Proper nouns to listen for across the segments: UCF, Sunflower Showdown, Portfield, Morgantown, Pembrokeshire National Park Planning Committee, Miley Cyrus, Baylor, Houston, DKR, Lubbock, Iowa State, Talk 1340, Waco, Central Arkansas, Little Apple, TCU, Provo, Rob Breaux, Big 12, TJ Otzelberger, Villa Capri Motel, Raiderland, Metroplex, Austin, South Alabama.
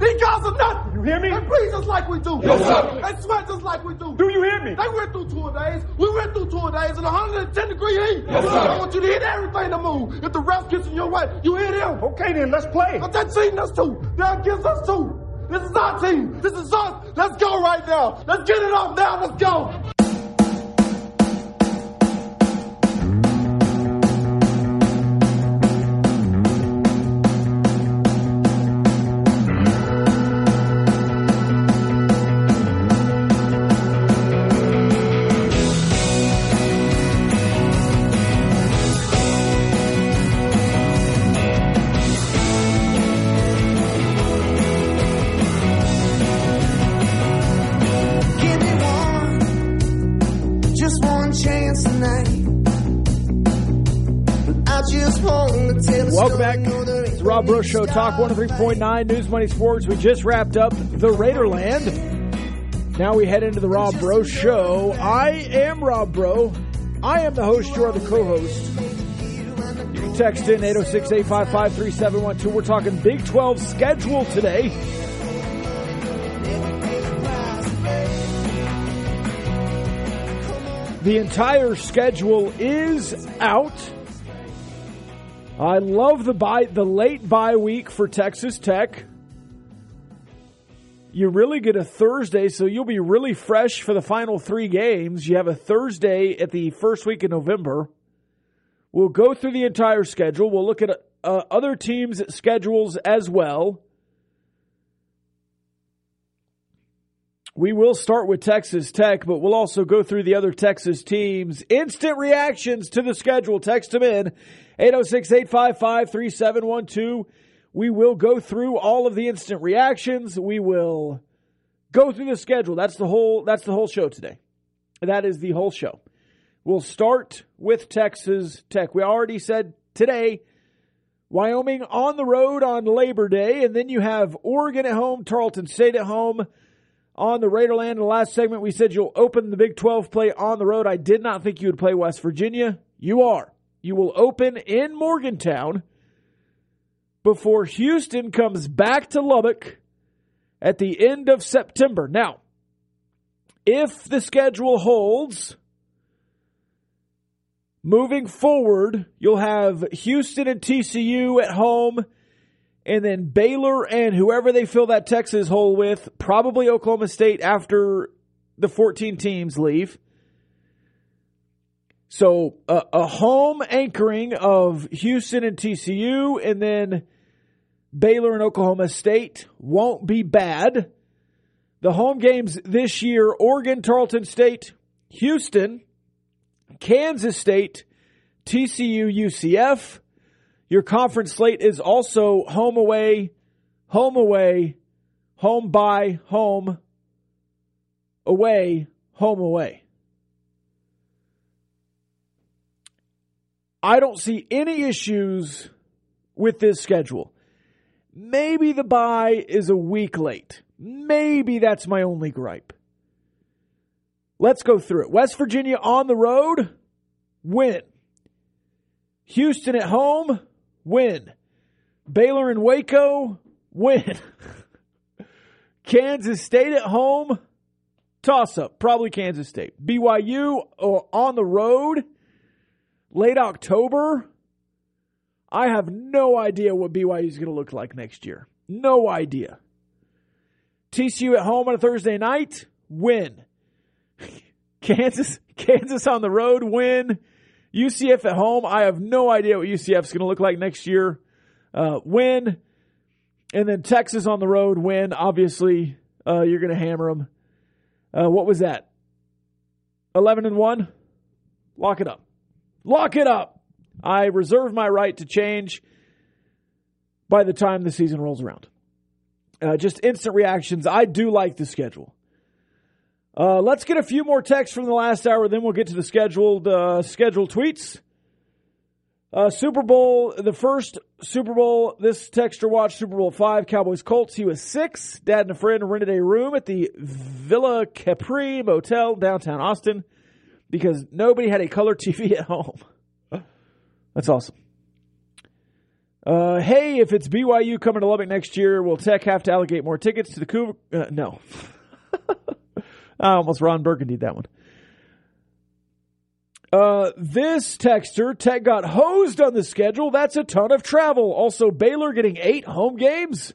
These guys are nothing. You hear me? They play just like we do. Yes, sir. They sweat just like we do. Do you hear me? They went through 2 days. We went through 2 days in 110 degree heat. Yes, sir. I want you to hit everything to move. If the ref gets in your way, you hit him. Okay, then, let's play. But they're cheating us too. They're against us too. This is our team. This is us. Let's go right now. Let's get it off now. Let's go. Welcome back. It's the Rob Breaux Show, Talk 103.9, News Money Sports. We just wrapped up the Raiderland. Now we head into the Rob Breaux Show. I am Rob Breaux. I am the host. You are the co-host. You can text in 806-855-3712. We're talking Big 12 schedule today. The entire schedule is out. I love the late bye week for Texas Tech. You really get a Thursday, so you'll be really fresh for the final 3 games. You have a Thursday at the first week of November. We'll go through the entire schedule. We'll look at other teams' schedules as well. We will start with Texas Tech, but we'll also go through the other Texas teams. Instant reactions to the schedule. Text them in, 806-855-3712. We will go through all of the instant reactions. We will go through the schedule. That's the whole show today. That is the whole show. We'll start with Texas Tech. We already said today, Wyoming on the road on Labor Day, and then you have Oregon at home, Tarleton State at home. On the Raiderland, in the last segment, we said you'll open the Big 12 play on the road. I did not think you would play West Virginia. You are. You will open in Morgantown before Houston comes back to Lubbock at the end of September. Now, if the schedule holds, moving forward, you'll have Houston and TCU at home. And then Baylor and whoever they fill that Texas hole with, probably Oklahoma State after the 14 teams leave. So a home anchoring of Houston and TCU, and then Baylor and Oklahoma State won't be bad. The home games this year, Oregon, Tarleton State, Houston, Kansas State, TCU, UCF. Your conference slate is also home away, home away, home by, home, away, home away. I don't see any issues with this schedule. Maybe the bye is a week late. Maybe that's my only gripe. Let's go through it. West Virginia on the road, win. Houston at home, win. Baylor and Waco, win. Kansas State at home, toss-up, probably Kansas State. BYU on the road, late October. I have no idea what BYU is going to look like next year. No idea. TCU at home on a Thursday night, win. Kansas on the road, win. UCF at home, I have no idea what UCF's going to look like next year. Win. And then Texas on the road, win. Obviously, you're going to hammer them. What was that? 11-1? Lock it up. Lock it up. I reserve my right to change by the time the season rolls around. Just instant reactions. I do like the schedule. Let's get a few more texts from the last hour, then we'll get to the scheduled tweets. Super Bowl, the first Super Bowl, this texter watched Super Bowl V, Cowboys-Colts. He was 6. Dad and a friend rented a room at the Villa Capri Motel, downtown Austin, because nobody had a color TV at home. That's awesome. Hey, if it's BYU coming to Lubbock next year, will Tech have to allocate more tickets to the Cougar? No. I almost Ron Burgundy that one. This texter, Tech got hosed on the schedule. That's a ton of travel. Also, Baylor getting 8 home games.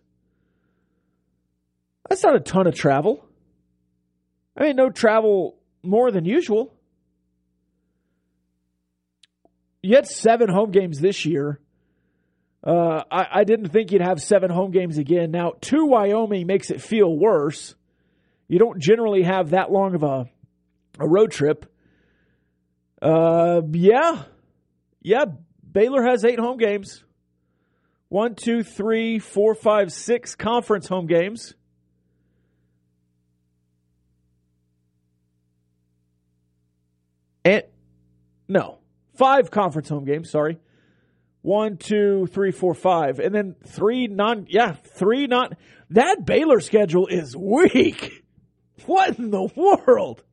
That's not a ton of travel. I mean, no travel more than usual. You had 7 home games this year. I didn't think you'd have 7 home games again. Now, 2 Wyoming makes it feel worse. You don't generally have that long of a road trip. Yeah, Baylor has 8 home games. 6 conference home games. And, 5 conference home games, sorry. 5. And then 3 non, that Baylor schedule is weak. What in the world?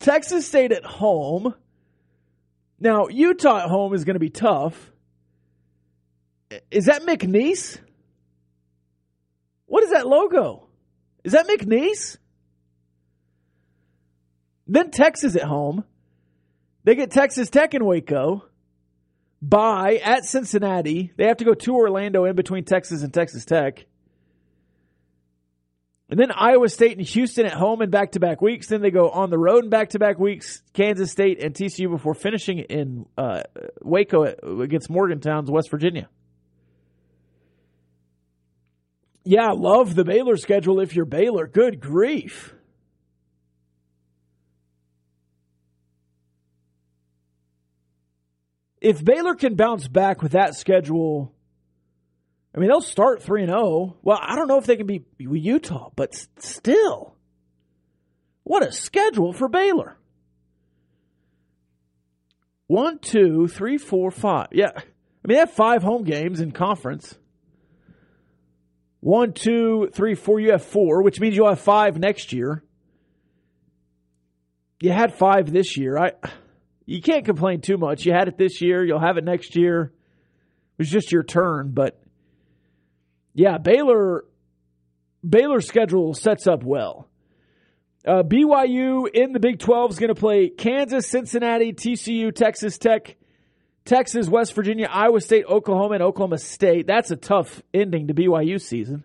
Texas State at home. Now, Utah at home is going to be tough. Is that McNeese? What is that logo? Is that McNeese? Then Texas at home. They get Texas Tech in Waco. Bye at Cincinnati. They have to go to Orlando in between Texas and Texas Tech. And then Iowa State and Houston at home in back-to-back weeks. Then they go on the road in back-to-back weeks. Kansas State and TCU before finishing in Waco against Morgantown's West Virginia. Yeah, love the Baylor schedule if you're Baylor. Good grief. If Baylor can bounce back with that schedule, I mean, they'll start 3-0. Well, I don't know if they can beat Utah, but still. What a schedule for Baylor. 5. Yeah. I mean, they have 5 home games in conference. 4. You have 4, which means you'll have 5 next year. You had 5 this year. You can't complain too much. You had it this year. You'll have it next year. It was just your turn, but yeah, Baylor's schedule sets up well. BYU in the Big 12 is going to play Kansas, Cincinnati, TCU, Texas Tech, Texas, West Virginia, Iowa State, Oklahoma, and Oklahoma State. That's a tough ending to BYU season.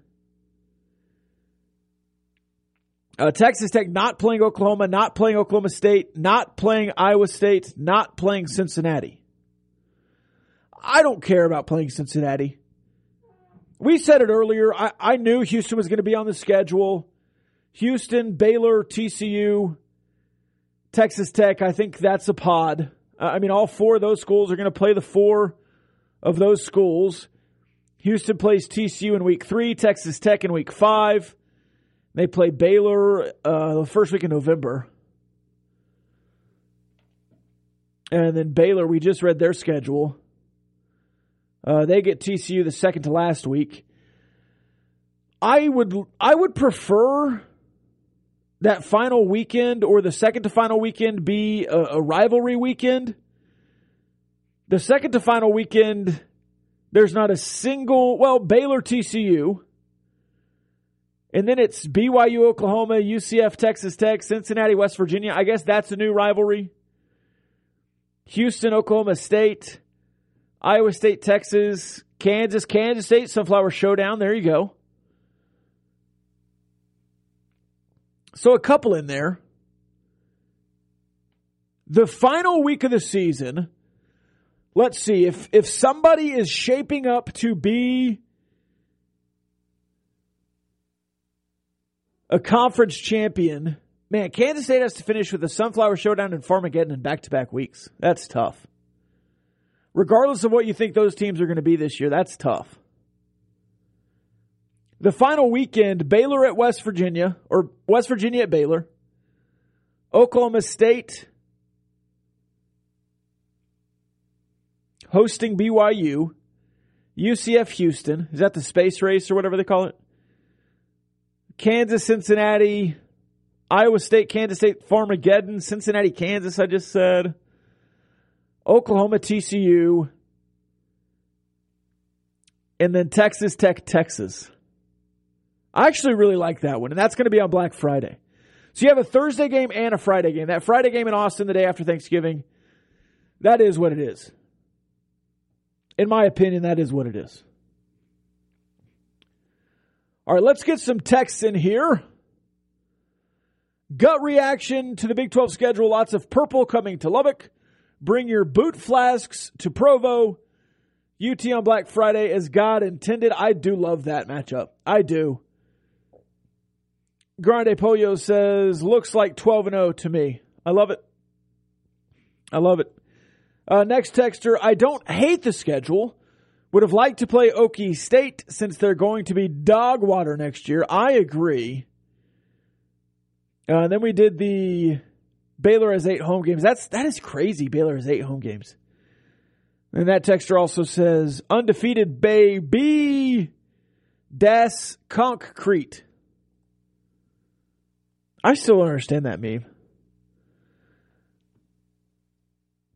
Texas Tech not playing Oklahoma, not playing Oklahoma State, not playing Iowa State, not playing Cincinnati. I don't care about playing Cincinnati. We said it earlier. I knew Houston was going to be on the schedule. Houston, Baylor, TCU, Texas Tech. I think that's a pod. I mean, all 4 of those schools are going to play the 4 of those schools. Houston plays TCU in week 3, Texas Tech in week 5. They play Baylor the first week in November. And then Baylor, we just read their schedule. They get TCU the second to last week. I would prefer that final weekend or the second to final weekend be a rivalry weekend. The second to final weekend, there's not a single, Baylor TCU. And then it's BYU, Oklahoma, UCF, Texas Tech, Cincinnati, West Virginia. I guess that's a new rivalry. Houston, Oklahoma State. Iowa State, Texas, Kansas, Kansas State, Sunflower Showdown. There you go. So a couple in there. The final week of the season, let's see, if somebody is shaping up to be a conference champion, man, Kansas State has to finish with the Sunflower Showdown and Farmageddon in back-to-back weeks. That's tough. Regardless of what you think those teams are going to be this year, that's tough. The final weekend, Baylor at West Virginia, or West Virginia at Baylor, Oklahoma State, hosting BYU. UCF Houston. Is that the space race or whatever they call it? Kansas, Cincinnati, Iowa State, Kansas State, Farmageddon, Cincinnati, Kansas, I just said. Oklahoma, TCU. And then Texas Tech, Texas. I actually really like that one, and that's going to be on Black Friday. So you have a Thursday game and a Friday game. That Friday game in Austin the day after Thanksgiving, that is what it is. In my opinion, that is what it is. All right, let's get some texts in here. Gut reaction to the Big 12 schedule. Lots of purple coming to Lubbock. Bring your boot flasks to Provo. UT on Black Friday as God intended. I do love that matchup. I do. Grande Pollo says, looks like 12-0 to me. I love it. I love it. Next texter, I don't hate the schedule. Would have liked to play Okie State since they're going to be dog water next year. I agree. And then we did the Baylor has 8 home games. That is crazy. Baylor has 8 home games. And that texter also says, undefeated baby Das Concrete. I still don't understand that meme.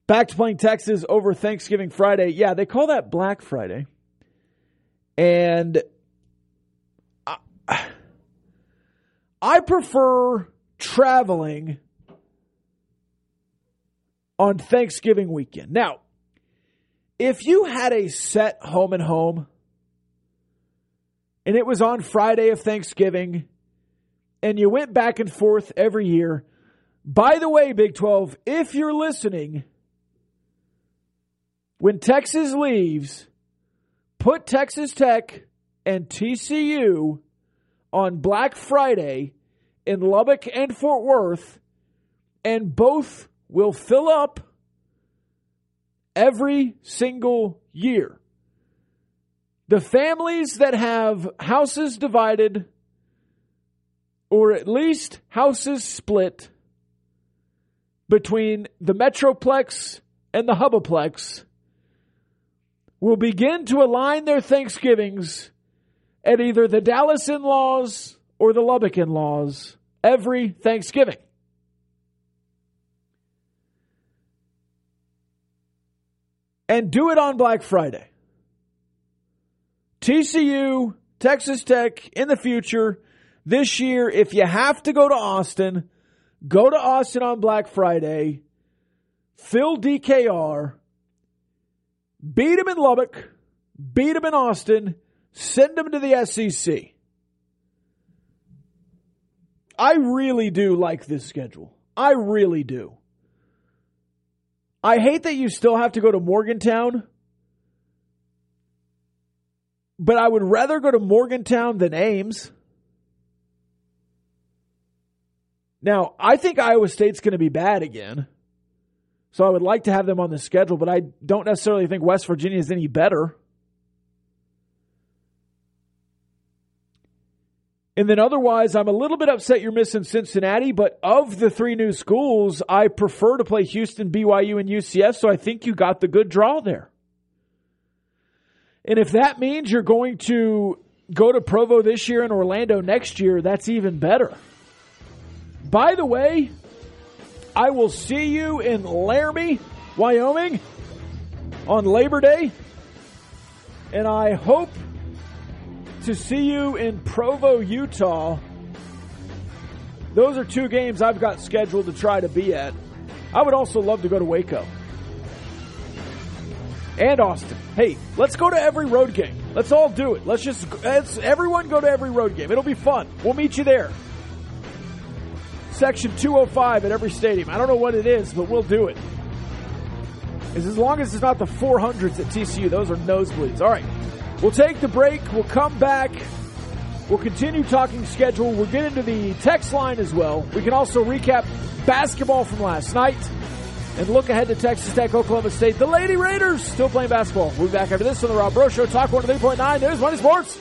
Back to playing Texas over Thanksgiving Friday. Yeah, they call that Black Friday. And I prefer traveling on Thanksgiving weekend. Now, if you had a set home and home and it was on Friday of Thanksgiving and you went back and forth every year, by the way, Big 12, if you're listening, when Texas leaves, put Texas Tech and TCU on Black Friday in Lubbock and Fort Worth, and both will fill up every single year. The families that have houses divided, or at least houses split between the Metroplex and the Hubaplex, will begin to align their Thanksgivings at either the Dallas in-laws or the Lubbock in-laws every Thanksgiving. And do it on Black Friday. TCU, Texas Tech, in the future, this year, if you have to go to Austin on Black Friday, fill DKR, beat them in Lubbock, beat them in Austin, send them to the SEC. I really do like this schedule. I really do. I hate that you still have to go to Morgantown, but I would rather go to Morgantown than Ames. Now, I think Iowa State's going to be bad again. So I would like to have them on the schedule, but I don't necessarily think West Virginia is any better. And then otherwise, I'm a little bit upset you're missing Cincinnati, but of the three new schools, I prefer to play Houston, BYU, and UCF, so I think you got the good draw there. And if that means you're going to go to Provo this year and Orlando next year, that's even better. By the way, I will see you in Laramie, Wyoming on Labor Day. And I hope to see you in Provo, Utah. Those are two games I've got scheduled to try to be at. I would also love to go to Waco and Austin. Hey, let's go to every road game. Let's all do it. Let's everyone go to every road game. It'll be fun. We'll meet you there. Section 205 at every stadium. I don't know what it is, but we'll do it. As long as it's not the 400s at TCU. Those are nosebleeds. All right. We'll take the break. We'll come back. We'll continue talking schedule. We'll get into the text line as well. We can also recap basketball from last night and look ahead to Texas Tech, Oklahoma State. The Lady Raiders still playing basketball. We'll be back after this on the Rob Breaux Show. Talk 103.9. There's Money Sports.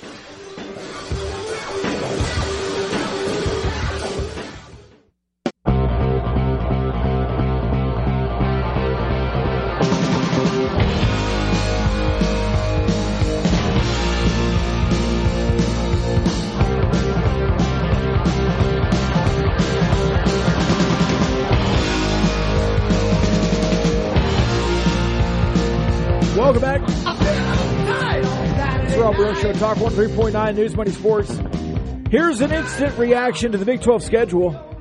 Welcome back. It's Rob Breaux Show, Talk 103.9, News Money Sports. Here's an instant reaction to the Big 12 schedule.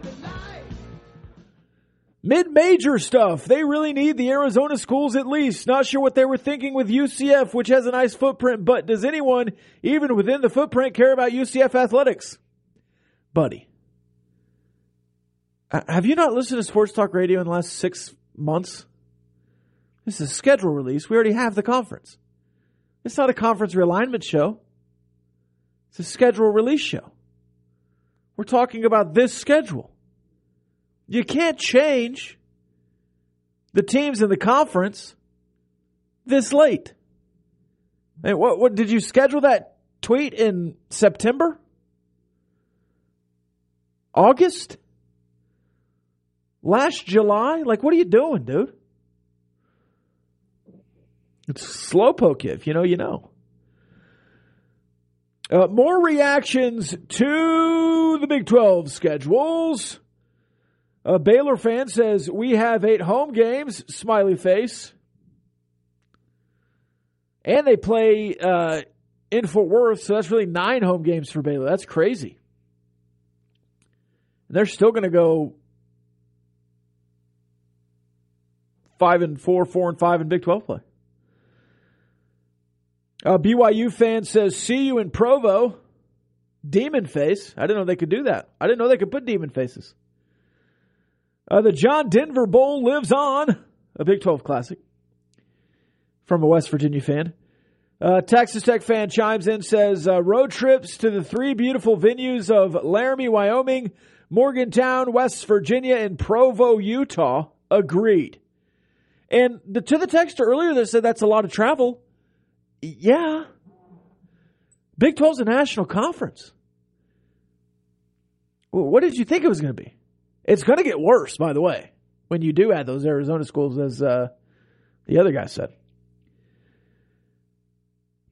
Mid-major stuff. They really need the Arizona schools at least. Not sure what they were thinking with UCF, which has a nice footprint, but does anyone, even within the footprint, care about UCF athletics? Buddy, have you not listened to Sports Talk Radio in the last 6 months? This is a schedule release. We already have the conference. It's not a conference realignment show. It's a schedule release show. We're talking about this schedule. You can't change the teams in the conference this late. Hey, what did you schedule that tweet in September? August? Last July? Like, what are you doing, dude? It's slowpoke if you know, you know. More reactions to the Big 12 schedules. A Baylor fan says, we have 8 home games, smiley face. And they play in Fort Worth, so that's really 9 home games for Baylor. That's crazy. And they're still going to go 5-4, 4-5 in Big 12 play. A BYU fan says, see you in Provo. Demon face. I didn't know they could do that. I didn't know they could put demon faces. The John Denver Bowl lives on. A Big 12 classic. From a West Virginia fan. Texas Tech fan chimes in, says, road trips to the 3 beautiful venues of Laramie, Wyoming, Morgantown, West Virginia, and Provo, Utah. Agreed. And to the texter earlier that said that's a lot of travel. Yeah. Big 12's a national conference. What did you think it was going to be? It's going to get worse, by the way, when you do add those Arizona schools, as the other guy said.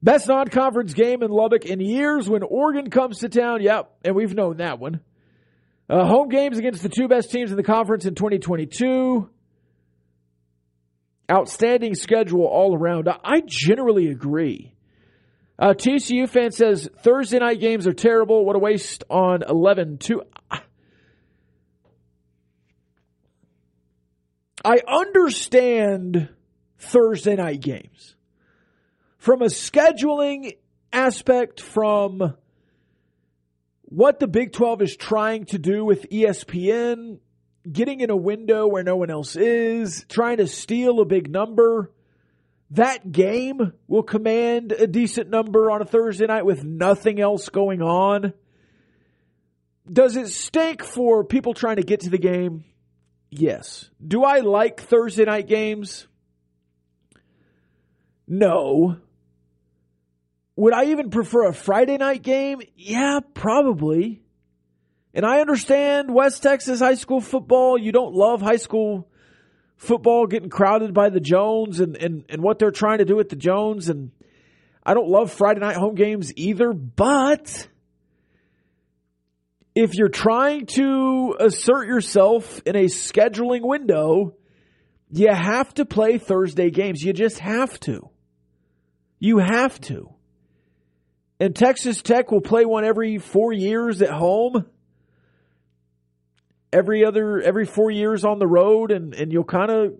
Best non-conference game in Lubbock in years when Oregon comes to town. Yep, and we've known that one. Home games against the 2 best teams in the conference in 2022. Outstanding schedule all around. I generally agree. TCU fan says, Thursday night games are terrible. What a waste on 11-2. I understand Thursday night games. From a scheduling aspect, from what the Big 12 is trying to do with ESPN, getting in a window where no one else is, trying to steal a big number. That game will command a decent number on a Thursday night with nothing else going on. Does it stink for people trying to get to the game? Yes. Do I like Thursday night games? No. Would I even prefer a Friday night game? Yeah, probably. And I understand West Texas high school football. You don't love high school football getting crowded by the Jones and what they're trying to do with the Jones. And I don't love Friday night home games either. But if you're trying to assert yourself in a scheduling window, you have to play Thursday games. You just have to. You have to. And Texas Tech will play one every 4 years at home. Every 4 years on the road, and you'll kind of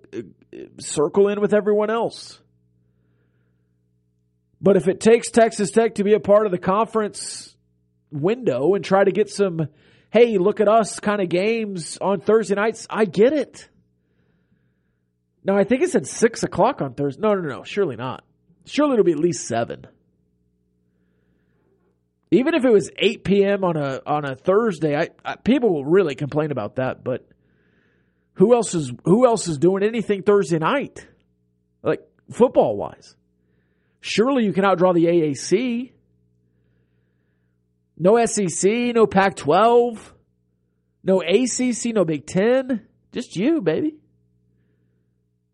circle in with everyone else. But if it takes Texas Tech to be a part of the conference window and try to get some, hey, look at us kind of games on Thursday nights, I get it. Now, I think it said 6 o'clock on Thursday. No, surely not. Surely it'll be at least 7. Even if it was 8 p.m. on a Thursday, people will really complain about that. But who else is doing anything Thursday night, like football wise? Surely you can outdraw the AAC. No SEC, no Pac-12, no ACC, no Big 10. Just you, baby.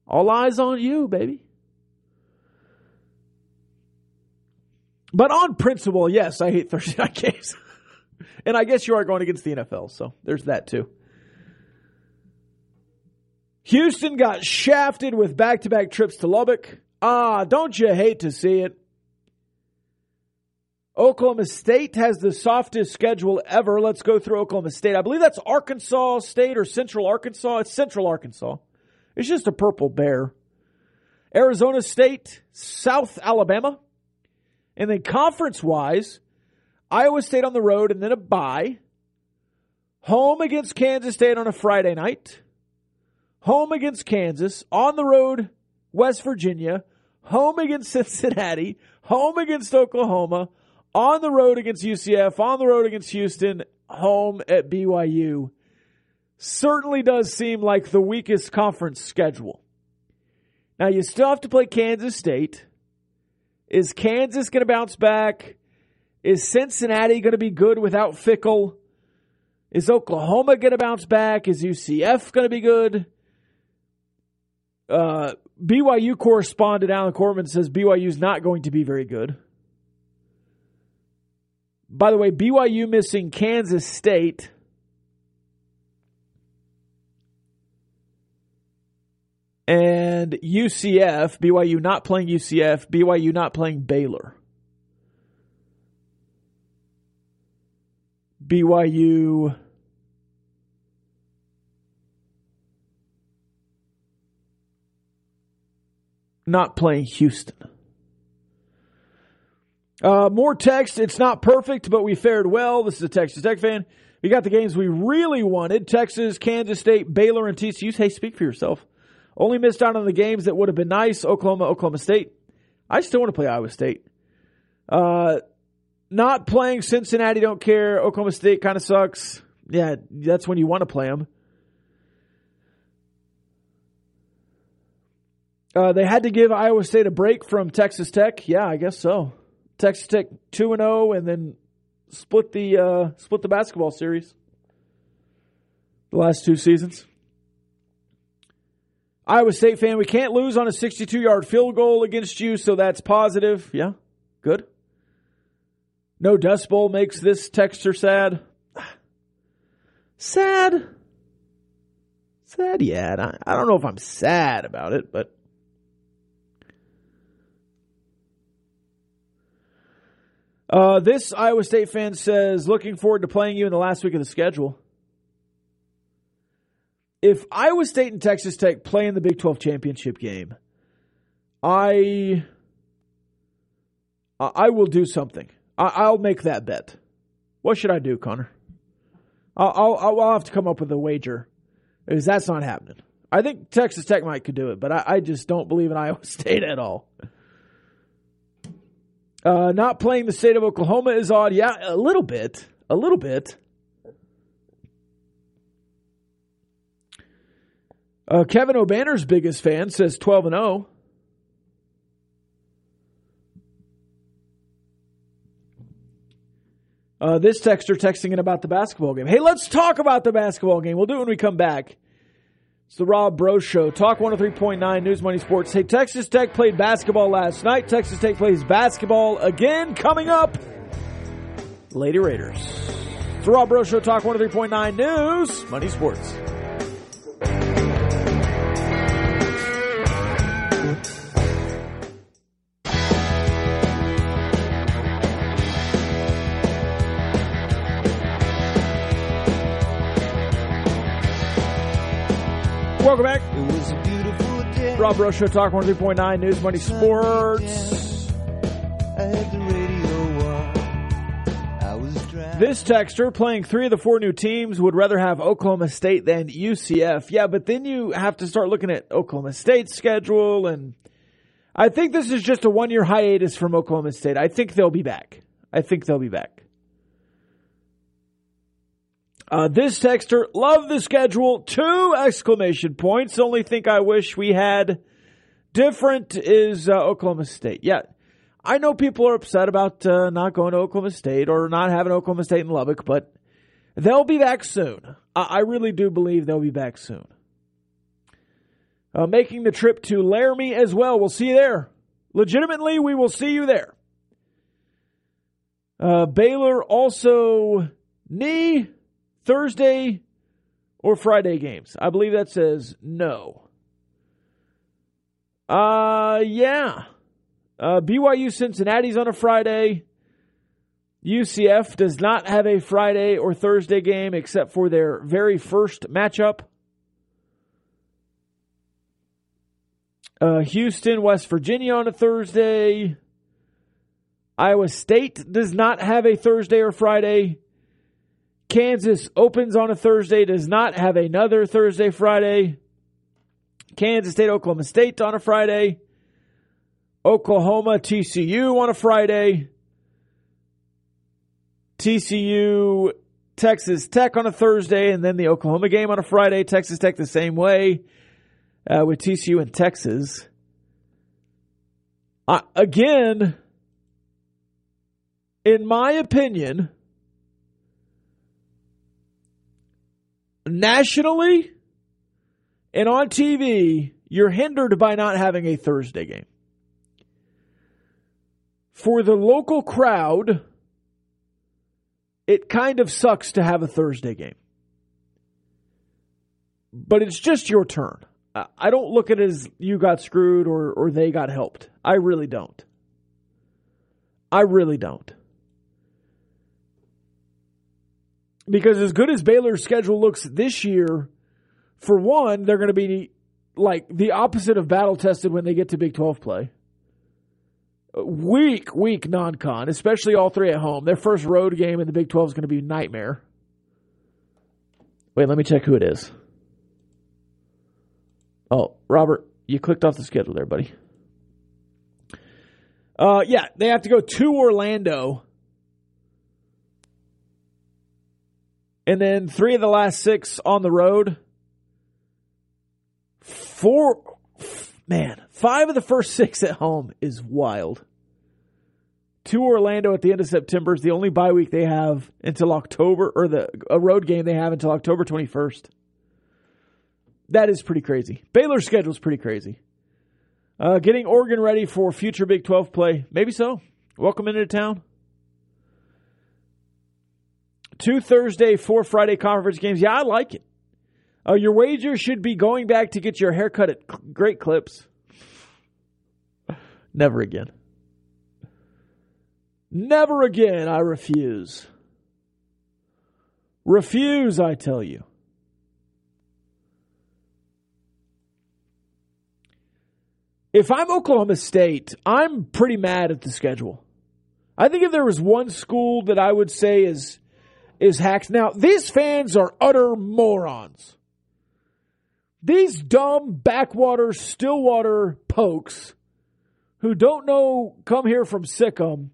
All eyes on you, baby. But on principle, yes, I hate Thursday night games. And I guess you are going against the NFL, so there's that too. Houston got shafted with back-to-back trips to Lubbock. Don't you hate to see it? Oklahoma State has the softest schedule ever. Let's go through Oklahoma State. I believe that's Arkansas State or Central Arkansas. It's Central Arkansas. It's just a purple bear. Arizona State, South Alabama. And then conference-wise, Iowa State on the road and then a bye. Home against Kansas State on a Friday night. Home against Kansas. On the road, West Virginia. Home against Cincinnati. Home against Oklahoma. On the road against UCF, on the road against Houston, home at BYU. Certainly does seem like the weakest conference schedule. Now, you still have to play Kansas State. Is Kansas going to bounce back? Is Cincinnati going to be good without Fickle? Is Oklahoma going to bounce back? Is UCF going to be good? BYU correspondent Alan Corbin says BYU is not going to be very good. By the way, BYU missing Kansas State. And UCF, BYU not playing UCF, BYU not playing Baylor. BYU not playing Houston. More text. It's not perfect, but we fared well. This is a Texas Tech fan. We got the games we really wanted. Texas, Kansas State, Baylor, and TCU. Hey, speak for yourself. Only missed out on the games that would have been nice. Oklahoma, Oklahoma State. I still want to play Iowa State. Not playing Cincinnati, don't care. Oklahoma State kind of sucks. Yeah, that's when you want to play them. They had to give Iowa State a break from Texas Tech. Yeah, I guess so. Texas Tech 2-0 and then split the basketball series the last two seasons. Iowa State fan, we can't lose on a 62-yard field goal against you, so that's positive. Yeah, good. No Dust Bowl makes this texter sad. Sad? Sad, yeah. I don't know if I'm sad about it, but this Iowa State fan says, looking forward to playing you in the last week of the schedule. If Iowa State and Texas Tech play in the Big 12 championship game, I will do something. I'll make that bet. What should I do, Connor? I'll have to come up with a wager, because that's not happening. I think Texas Tech might could do it, but I just don't believe in Iowa State at all. Not playing the state of Oklahoma is odd. Yeah, a little bit. Kevin O'Banner's biggest fan says 12-0. This texter texting in about the basketball game. Hey, let's talk about the basketball game. We'll do it when we come back. It's the Rob Breaux Show. Talk 103.9 News Money Sports. Hey, Texas Tech played basketball last night. Texas Tech plays basketball again coming up. Lady Raiders. It's the Rob Breaux Show. Talk 103.9 News Money Sports. Welcome back. It was a beautiful day. Rob Breaux Show, Talk 103.9 News Money Sports. This texter, playing three of the four new teams, would rather have Oklahoma State than UCF. Yeah, but then you have to start looking at Oklahoma State's schedule, and I think this is just a one-year hiatus from Oklahoma State. I think they'll be back. This texter, love the schedule, 2 exclamation points. The only thing I wish we had different is Oklahoma State. Yeah, I know people are upset about not going to Oklahoma State or not having Oklahoma State in Lubbock, but they'll be back soon. I really do believe they'll be back soon. Making the trip to Laramie as well. We'll see you there. Legitimately, we will see you there. Baylor also knee Thursday or Friday games. I believe that says no. BYU Cincinnati's on a Friday. UCF does not have a Friday or Thursday game except for their very first matchup. Houston, West Virginia on a Thursday. Iowa State does not have a Thursday or Friday. Kansas opens on a Thursday, does not have another Thursday, Friday. Kansas State, Oklahoma State on a Friday. Oklahoma, TCU on a Friday. TCU, Texas Tech on a Thursday, and then the Oklahoma game on a Friday. Texas Tech the same way with TCU and Texas. Again, in my opinion, nationally and on TV, you're hindered by not having a Thursday game. For the local crowd, it kind of sucks to have a Thursday game. But it's just your turn. I don't look at it as you got screwed or they got helped. I really don't. Because as good as Baylor's schedule looks this year, for one, they're going to be like the opposite of battle-tested when they get to Big 12 play. Weak non-con, especially all three at home. Their first road game in the Big 12 is going to be a nightmare. Wait, let me check who it is. Oh, Robert, you clicked off the schedule there, buddy. They have to go to Orlando. And then 3 of the last 6 on the road. 5 of the first 6 at home is wild. To Orlando at the end of September is the only bye week they have until October, or a road game they have until October 21st. That is pretty crazy. Baylor's schedule is pretty crazy. Getting Oregon ready for future Big 12 play. Maybe so. Welcome into town. 2 Thursday, 4 Friday conference games. Yeah, I like it. Your wager should be going back to get your hair cut at Great Clips. Never again. Never again, I refuse. Refuse, I tell you. If I'm Oklahoma State, I'm pretty mad at the schedule. I think if there was one school that I would say is hacks. Now, these fans are utter morons. These dumb backwater, Stillwater pokes who don't know, come here from Sikkim,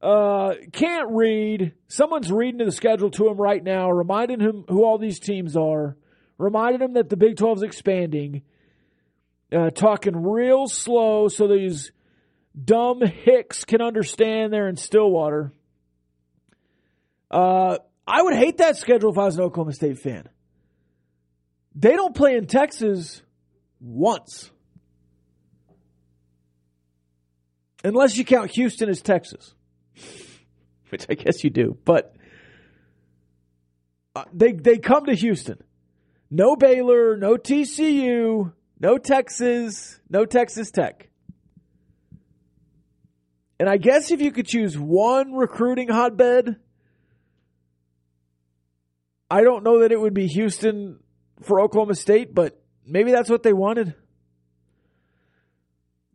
can't read. Someone's reading the schedule to him right now, reminding him who all these teams are, reminding him that the Big 12 is expanding, talking real slow so these dumb hicks can understand they're in Stillwater. I would hate that schedule if I was an Oklahoma State fan. They don't play in Texas once. Unless you count Houston as Texas. Which I guess you do. But they come to Houston. No Baylor, no TCU, no Texas, no Texas Tech. And I guess if you could choose one recruiting hotbed, I don't know that it would be Houston for Oklahoma State, but maybe that's what they wanted.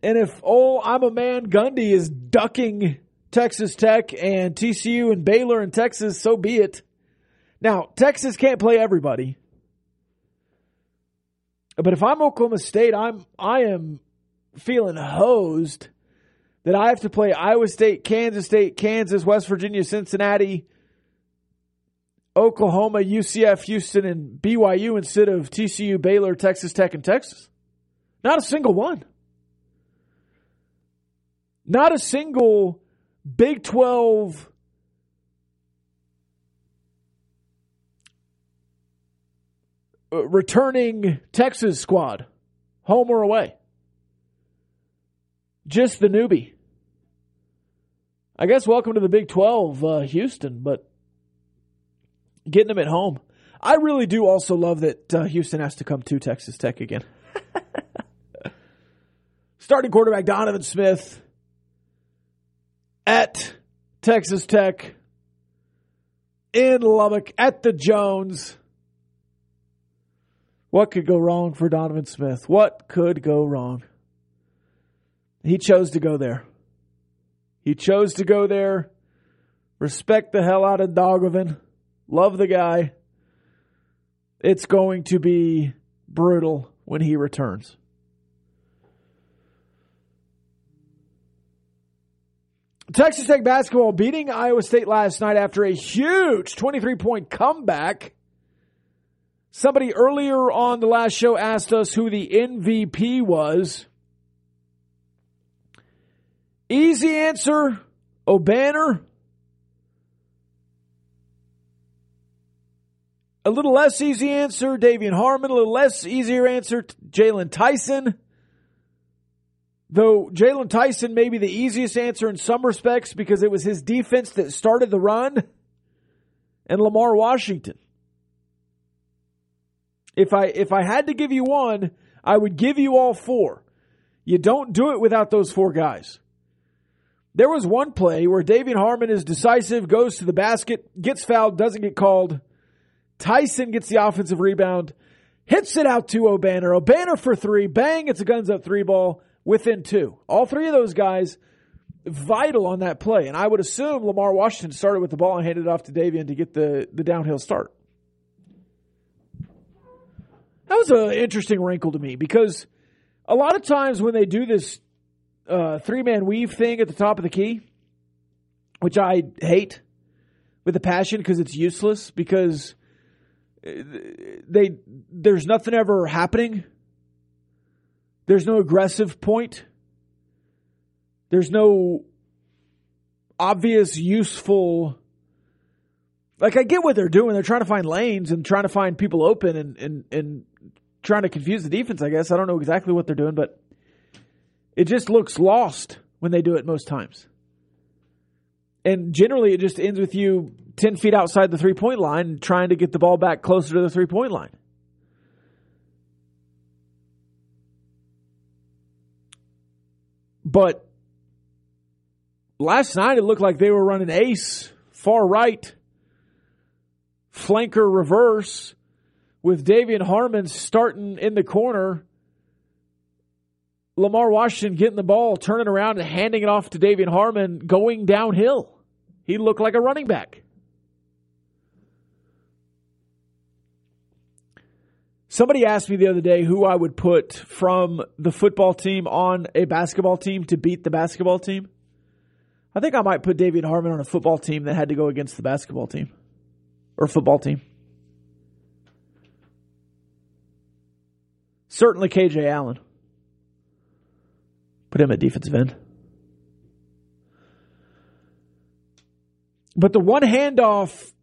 And if I'm a Man Gundy is ducking Texas Tech and TCU and Baylor and Texas, so be it. Now, Texas can't play everybody. But if I'm Oklahoma State, I am feeling hosed that I have to play Iowa State, Kansas, West Virginia, Cincinnati, Oklahoma, UCF, Houston, and BYU instead of TCU, Baylor, Texas Tech, and Texas. Not a single one. Not a single Big 12 returning Texas squad, home or away. Just the newbie. I guess welcome to the Big 12, Houston, but getting them at home. I really do also love that Houston has to come to Texas Tech again. starting quarterback Donovan Smith at Texas Tech in Lubbock at the Jones. What could go wrong for Donovan Smith? What could go wrong? He chose to go there. He chose to go there. Respect the hell out of Dagovan. Love the guy. It's going to be brutal when he returns. Texas Tech basketball beating Iowa State last night after a huge 23-point comeback. Somebody earlier on the last show asked us who the MVP was. Easy answer, O'Banner. A little less easy answer, Davian Harmon. A little less easier answer, Jalen Tyson. Though Jalen Tyson may be the easiest answer in some respects because it was his defense that started the run. And Lamar Washington. If I had to give you one, I would give you all four. You don't do it without those four guys. There was one play where Davian Harmon is decisive, goes to the basket, gets fouled, doesn't get called. Tyson gets the offensive rebound, hits it out to O'Banner. O'Banner for three. Bang, it's a guns-up three ball within two. All three of those guys vital on that play. And I would assume Lamar Washington started with the ball and handed it off to Davian to get the downhill start. That was an interesting wrinkle to me because a lot of times when they do this three-man weave thing at the top of the key, which I hate with a passion because it's useless because – there's nothing ever happening. There's no aggressive point. There's no obvious, useful. Like, I get what they're doing. They're trying to find lanes and trying to find people open and trying to confuse the defense, I guess. I don't know exactly what they're doing, but it just looks lost when they do it most times. And generally, it just ends with you 10 feet outside the three-point line trying to get the ball back closer to the three-point line. But last night, it looked like they were running ace, far right, flanker reverse, with Davian Harmon starting in the corner. Lamar Washington getting the ball, turning around and handing it off to Davian Harmon, going downhill. He looked like a running back. Somebody asked me the other day who I would put from the football team on a basketball team to beat the basketball team. I think I might put Davian Harmon on a football team that had to go against the basketball team or football team. Certainly KJ Allen. Put him at defensive end. But the one handoff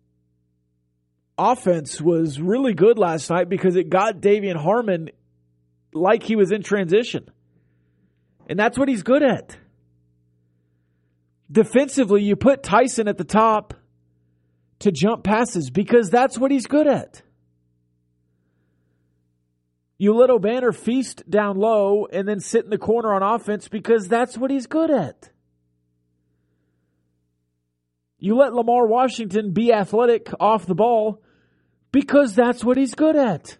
offense was really good last night because it got Davian Harmon like he was in transition. And that's what he's good at. Defensively, you put Tyson at the top to jump passes because that's what he's good at. You let O'Banner feast down low and then sit in the corner on offense because that's what he's good at. You let Lamar Washington be athletic off the ball because that's what he's good at.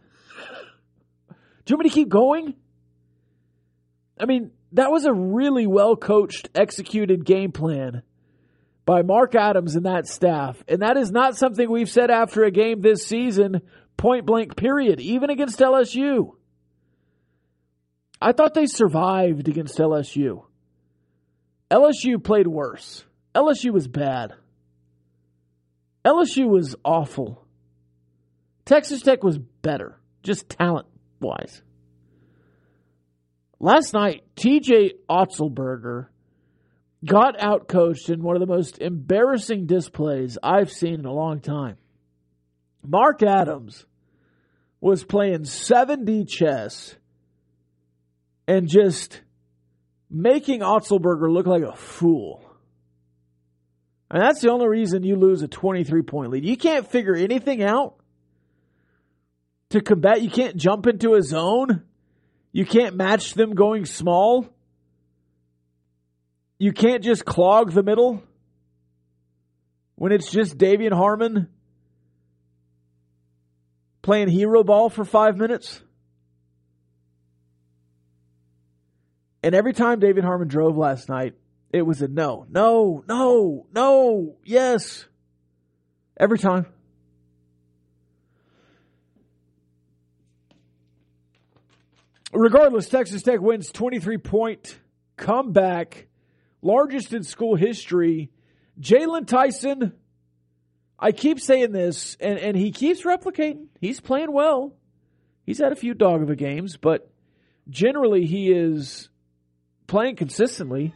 Do you want me to keep going? I mean, that was a really well-coached, executed game plan by Mark Adams and that staff. And that is not something we've said after a game this season, point blank period, even against LSU. I thought they survived against LSU. LSU played worse. LSU was bad. LSU was awful. Texas Tech was better, just talent-wise. Last night, TJ Otzelberger got outcoached in one of the most embarrassing displays I've seen in a long time. Mark Adams was playing 7D chess and just making Otzelberger look like a fool. And that's the only reason you lose a 23-point lead. You can't figure anything out to combat. You can't jump into a zone. You can't match them going small. you can't just clog the middle when it's just Davian Harmon playing hero ball for 5 minutes. And every time Davian Harmon drove last night, it was a no, yes. Every time. Regardless, Texas Tech wins 23-point comeback, largest in school history. Jalen Tyson, I keep saying this, and he keeps replicating. He's playing well. He's had a few dog of a games, but generally he is playing consistently.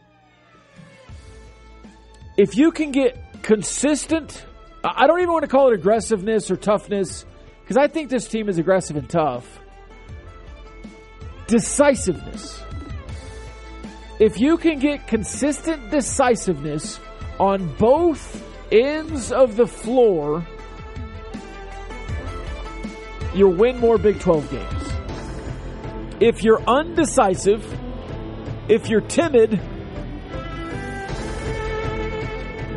If you can get consistent, I don't even want to call it aggressiveness or toughness, because I think this team is aggressive and tough. Decisiveness. If you can get consistent decisiveness on both ends of the floor, you'll win more Big 12 games. If you're undecisive, if you're timid,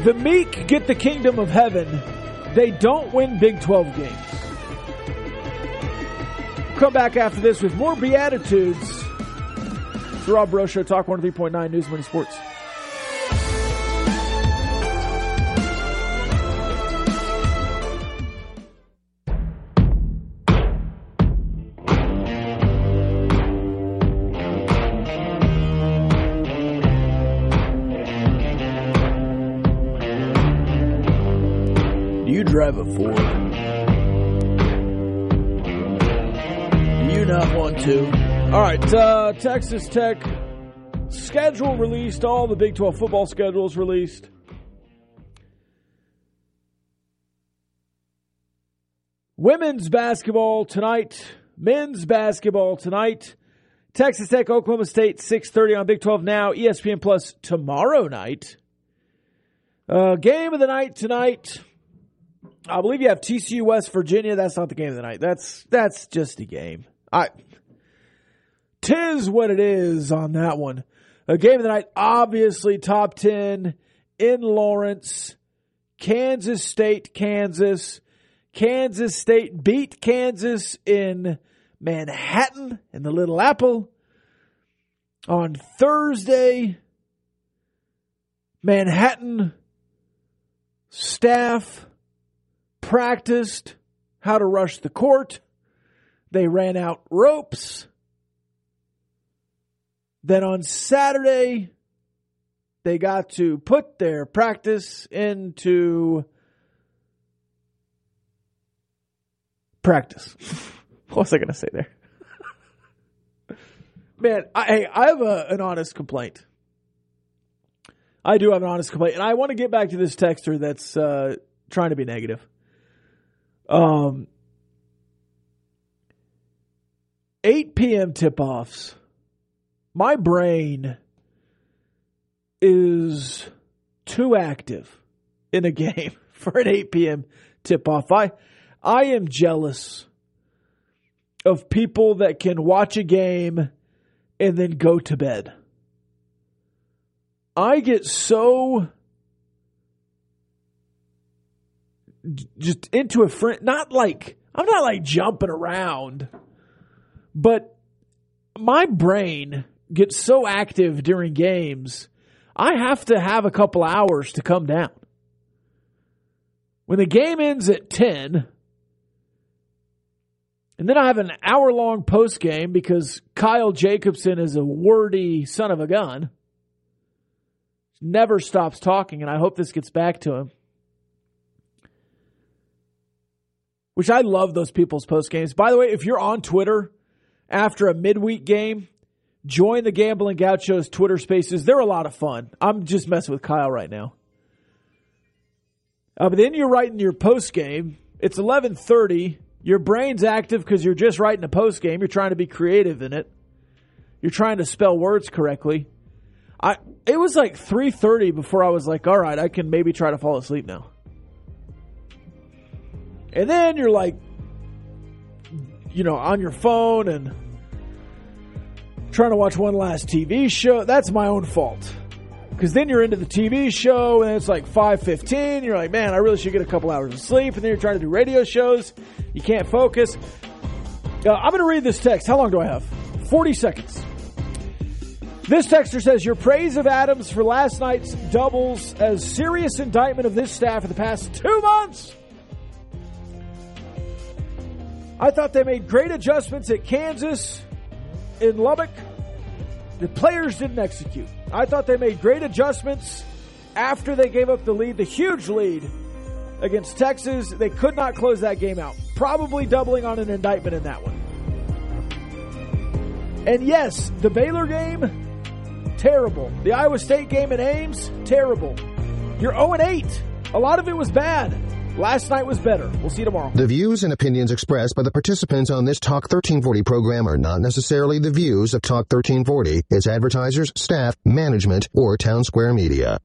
the meek get the kingdom of heaven. They don't win Big 12 games. We'll come back after this with more Beatitudes. It's the Rob Breaux Show, Talk 103.9 News, Money, Sports. Drive a Ford. You not want to. All right, Texas Tech schedule released. All the Big 12 football schedules released. Women's basketball tonight. Men's basketball tonight. Texas Tech, Oklahoma State, 6:30 on Big 12 Now. ESPN Plus tomorrow night. Game of the night tonight. I believe you have TCU, West Virginia. That's not the game of the night. That's just a game. Tis what it is on that one. A game of the night, obviously top 10 in Lawrence. Kansas State, Kansas. Kansas State beat Kansas in Manhattan in the Little Apple on Thursday. Manhattan staff practiced how to rush the court. They ran out ropes. Then on Saturday, they got to put their practice into practice. What was I going to say there? Man, I have an honest complaint. I do have an honest complaint. And I want to get back to this texter that's trying to be negative. Eight PM tip-offs. My brain is too active in a game for an 8 PM tip-off. I am jealous of people that can watch a game and then go to bed. I get so just into a friend, I'm not like jumping around, but my brain gets so active during games, I have to have a couple hours to come down. When the game ends at 10, and then I have an hour-long post-game because Kyle Jacobson is a wordy son of a gun, never stops talking, and I hope this gets back to him. Which I love those people's post games. By the way, if you're on Twitter after a midweek game, join the Gambling Gauchos Twitter spaces. They're a lot of fun. I'm just messing with Kyle right now. But then you're writing your post game. It's 11:30. Your brain's active because you're just writing a post game. You're trying to be creative in it. You're trying to spell words correctly. It was like 3:30 before I was like, all right, I can maybe try to fall asleep now. And then you're like, on your phone and trying to watch one last TV show. That's my own fault. Because then you're into the TV show, and it's like 5:15. You're like, man, I really should get a couple hours of sleep. And then you're trying to do radio shows. You can't focus. I'm going to read this text. How long do I have? 40 seconds. This texter says, your praise of Adams for last night's doubles as serious indictment of this staff for the past 2 months. I thought they made great adjustments at Kansas, in Lubbock. The players didn't execute. I thought they made great adjustments after they gave up the lead, the huge lead against Texas. They could not close that game out. Probably doubling on an indictment in that one. And yes, the Baylor game, terrible. The Iowa State game in Ames, terrible. You're 0-8. A lot of it was bad. Last night was better. We'll see you tomorrow. The views and opinions expressed by the participants on this Talk 1340 program are not necessarily the views of Talk 1340, its advertisers, staff, management, or Town Square Media.